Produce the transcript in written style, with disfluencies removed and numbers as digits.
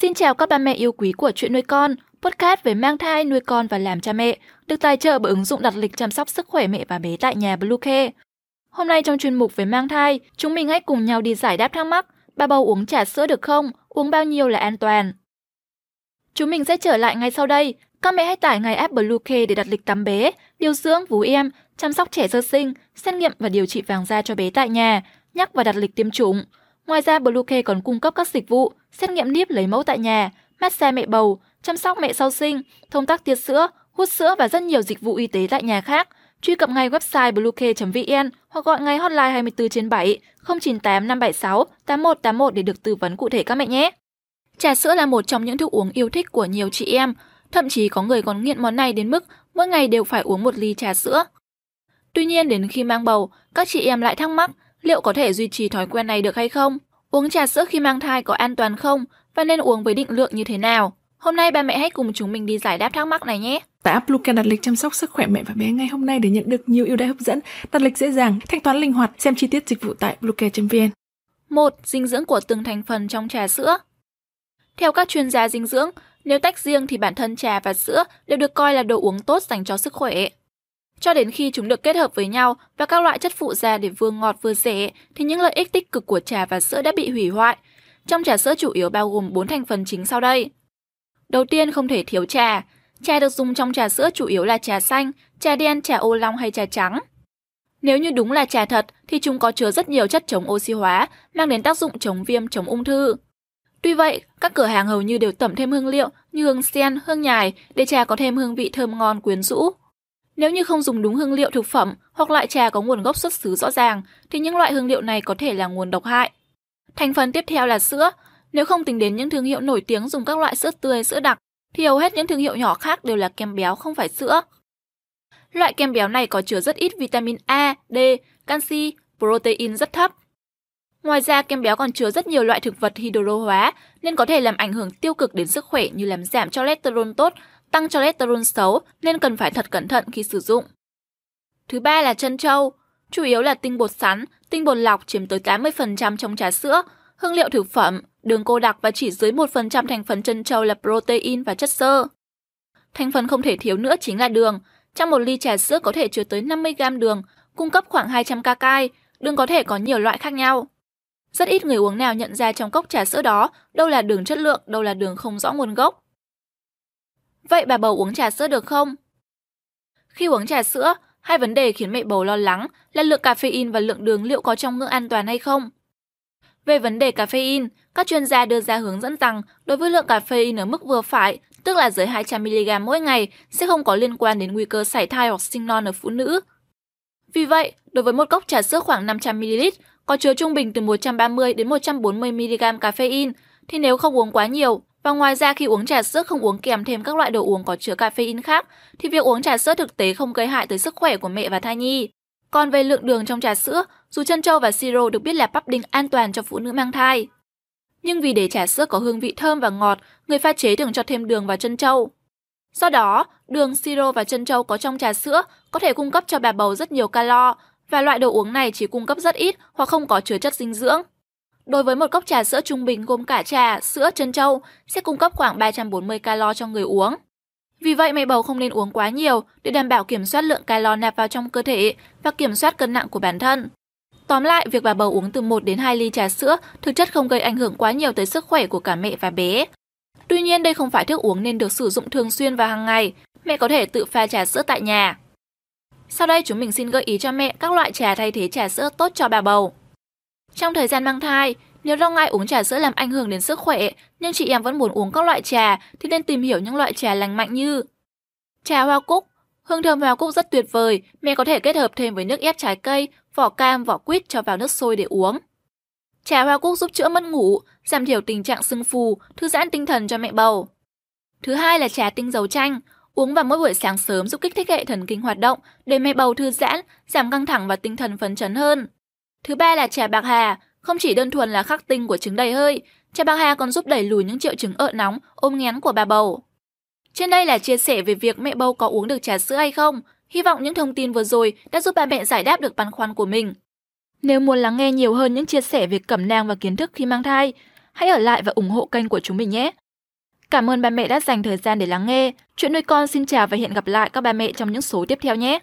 Xin chào các ba mẹ yêu quý của Chuyện Nuôi Con, podcast về mang thai, nuôi con và làm cha mẹ, được tài trợ bởi ứng dụng đặt lịch chăm sóc sức khỏe mẹ và bé tại nhà BlueCare. Hôm nay trong chuyên mục về mang thai, chúng mình hãy cùng nhau đi giải đáp thắc mắc, bà bầu uống trà sữa được không, uống bao nhiêu là an toàn. Chúng mình sẽ trở lại ngay sau đây. Các mẹ hãy tải ngay app BlueCare để đặt lịch tắm bé, điều dưỡng, vú em, chăm sóc trẻ sơ sinh, xét nghiệm và điều trị vàng da cho bé tại nhà, nhắc và đặt lịch tiêm chủng. Ngoài ra, BlueCare còn cung cấp các dịch vụ xét nghiệm níp lấy mẫu tại nhà, massage mẹ bầu, chăm sóc mẹ sau sinh, thông tắc tiết sữa, hút sữa và rất nhiều dịch vụ y tế tại nhà khác. Truy cập ngay website bluecare.vn hoặc gọi ngay hotline 24/7 098 576 8181 để được tư vấn cụ thể các mẹ nhé. Trà sữa là một trong những thức uống yêu thích của nhiều chị em, thậm chí có người còn nghiện món này đến mức mỗi ngày đều phải uống 1 ly trà sữa. Tuy nhiên, đến khi mang bầu, các chị em lại thắc mắc liệu có thể duy trì thói quen này được hay không? Uống trà sữa khi mang thai có an toàn không? Và nên uống với định lượng như thế nào? Hôm nay ba mẹ hãy cùng chúng mình đi giải đáp thắc mắc này nhé. Tại app BlueCare đặt lịch chăm sóc sức khỏe mẹ và bé ngay hôm nay để nhận được nhiều ưu đãi hấp dẫn, đặt lịch dễ dàng, thanh toán linh hoạt. Xem chi tiết dịch vụ tại bluecare.vn. 1. Dinh dưỡng của từng thành phần trong trà sữa. Theo các chuyên gia dinh dưỡng, nếu tách riêng thì bản thân trà và sữa đều được coi là đồ uống tốt dành cho sức khỏe. Cho đến khi chúng được kết hợp với nhau và các loại chất phụ ra để vừa ngọt vừa rẻ thì những lợi ích tích cực của trà và sữa đã bị hủy hoại. Trong trà sữa chủ yếu bao gồm 4 thành phần chính sau đây. Đầu tiên, không thể thiếu trà. Trà được dùng trong trà sữa chủ yếu là trà xanh, trà đen, trà ô long hay trà trắng. Nếu như đúng là trà thật thì chúng có chứa rất nhiều chất chống oxy hóa, mang đến tác dụng chống viêm, chống ung thư. Tuy vậy, các cửa hàng hầu như đều tẩm thêm hương liệu như hương sen, hương nhài để trà có thêm hương vị thơm ngon quyến rũ. Nếu như không dùng đúng hương liệu thực phẩm hoặc loại trà có nguồn gốc xuất xứ rõ ràng thì những loại hương liệu này có thể là nguồn độc hại. Thành phần tiếp theo là sữa. Nếu không tính đến những thương hiệu nổi tiếng dùng các loại sữa tươi, sữa đặc thì hầu hết những thương hiệu nhỏ khác đều là kem béo không phải sữa. Loại kem béo này có chứa rất ít vitamin A, D, canxi, protein rất thấp. Ngoài ra, kem béo còn chứa rất nhiều loại thực vật hydro hóa nên có thể làm ảnh hưởng tiêu cực đến sức khỏe như làm giảm cholesterol tốt, tăng cholesterol xấu nên cần phải thật cẩn thận khi sử dụng. Thứ ba là trân châu, chủ yếu là tinh bột sắn, tinh bột lọc chiếm tới 80% trong trà sữa, hương liệu thực phẩm, đường cô đặc và chỉ dưới 1% thành phần trân châu là protein và chất xơ. Thành phần không thể thiếu nữa chính là đường. Trong 1 ly trà sữa có thể chứa tới 50g đường, cung cấp khoảng 200 kcal, đường có thể có nhiều loại khác nhau. Rất ít người uống nào nhận ra trong cốc trà sữa đó đâu là đường chất lượng, đâu là đường không rõ nguồn gốc. Vậy bà bầu uống trà sữa được không? Khi uống trà sữa, hai vấn đề khiến mẹ bầu lo lắng là lượng caffeine và lượng đường liệu có trong ngưỡng an toàn hay không. Về vấn đề caffeine, các chuyên gia đưa ra hướng dẫn rằng đối với lượng caffeine ở mức vừa phải, tức là dưới 200mg mỗi ngày, sẽ không có liên quan đến nguy cơ sảy thai hoặc sinh non ở phụ nữ. Vì vậy, đối với một cốc trà sữa khoảng 500ml, có chứa trung bình từ 130 đến 140mg caffeine, thì nếu không uống quá nhiều, và ngoài ra khi uống trà sữa không uống kèm thêm các loại đồ uống có chứa caffeine khác, thì việc uống trà sữa thực tế không gây hại tới sức khỏe của mẹ và thai nhi. Còn về lượng đường trong trà sữa, dù trân châu và siro được biết là pudding an toàn cho phụ nữ mang thai, nhưng vì để trà sữa có hương vị thơm và ngọt, người pha chế thường cho thêm đường và trân châu. Do đó, đường, siro và trân châu có trong trà sữa có thể cung cấp cho bà bầu rất nhiều calo, và loại đồ uống này chỉ cung cấp rất ít hoặc không có chứa chất dinh dưỡng. Đối với một cốc trà sữa trung bình gồm cả trà, sữa, trân châu sẽ cung cấp khoảng 340 calo cho người uống. Vì vậy, mẹ bầu không nên uống quá nhiều để đảm bảo kiểm soát lượng calo nạp vào trong cơ thể và kiểm soát cân nặng của bản thân. Tóm lại, việc bà bầu uống từ 1 đến 2 ly trà sữa thực chất không gây ảnh hưởng quá nhiều tới sức khỏe của cả mẹ và bé. Tuy nhiên, đây không phải thức uống nên được sử dụng thường xuyên và hàng ngày. Mẹ có thể tự pha trà sữa tại nhà. Sau đây, chúng mình xin gợi ý cho mẹ các loại trà thay thế trà sữa tốt cho bà bầu. Trong thời gian mang thai, nếu lo ngại uống trà sữa làm ảnh hưởng đến sức khỏe, nhưng chị em vẫn muốn uống các loại trà thì nên tìm hiểu những loại trà lành mạnh như trà hoa cúc. Hương thơm hoa cúc rất tuyệt vời, mẹ có thể kết hợp thêm với nước ép trái cây, vỏ cam, vỏ quýt cho vào nước sôi để uống. Trà hoa cúc giúp chữa mất ngủ, giảm thiểu tình trạng sưng phù, thư giãn tinh thần cho mẹ bầu. Thứ hai là trà tinh dầu chanh, uống vào mỗi buổi sáng sớm giúp kích thích hệ thần kinh hoạt động để mẹ bầu thư giãn, giảm căng thẳng và tinh thần phấn chấn hơn. Thứ ba là trà bạc hà, không chỉ đơn thuần là khắc tinh của trứng đầy hơi, trà bạc hà còn giúp đẩy lùi những triệu chứng ợ nóng, ôm nghén của bà bầu. Trên đây là chia sẻ về việc mẹ bầu có uống được trà sữa hay không. Hy vọng những thông tin vừa rồi đã giúp bà mẹ giải đáp được băn khoăn của mình. Nếu muốn lắng nghe nhiều hơn những chia sẻ về cẩm nang và kiến thức khi mang thai, hãy ở lại và ủng hộ kênh của chúng mình nhé. Cảm ơn ba mẹ đã dành thời gian để lắng nghe. Chuyện nuôi con xin chào và hẹn gặp lại các ba mẹ trong những số tiếp theo nhé.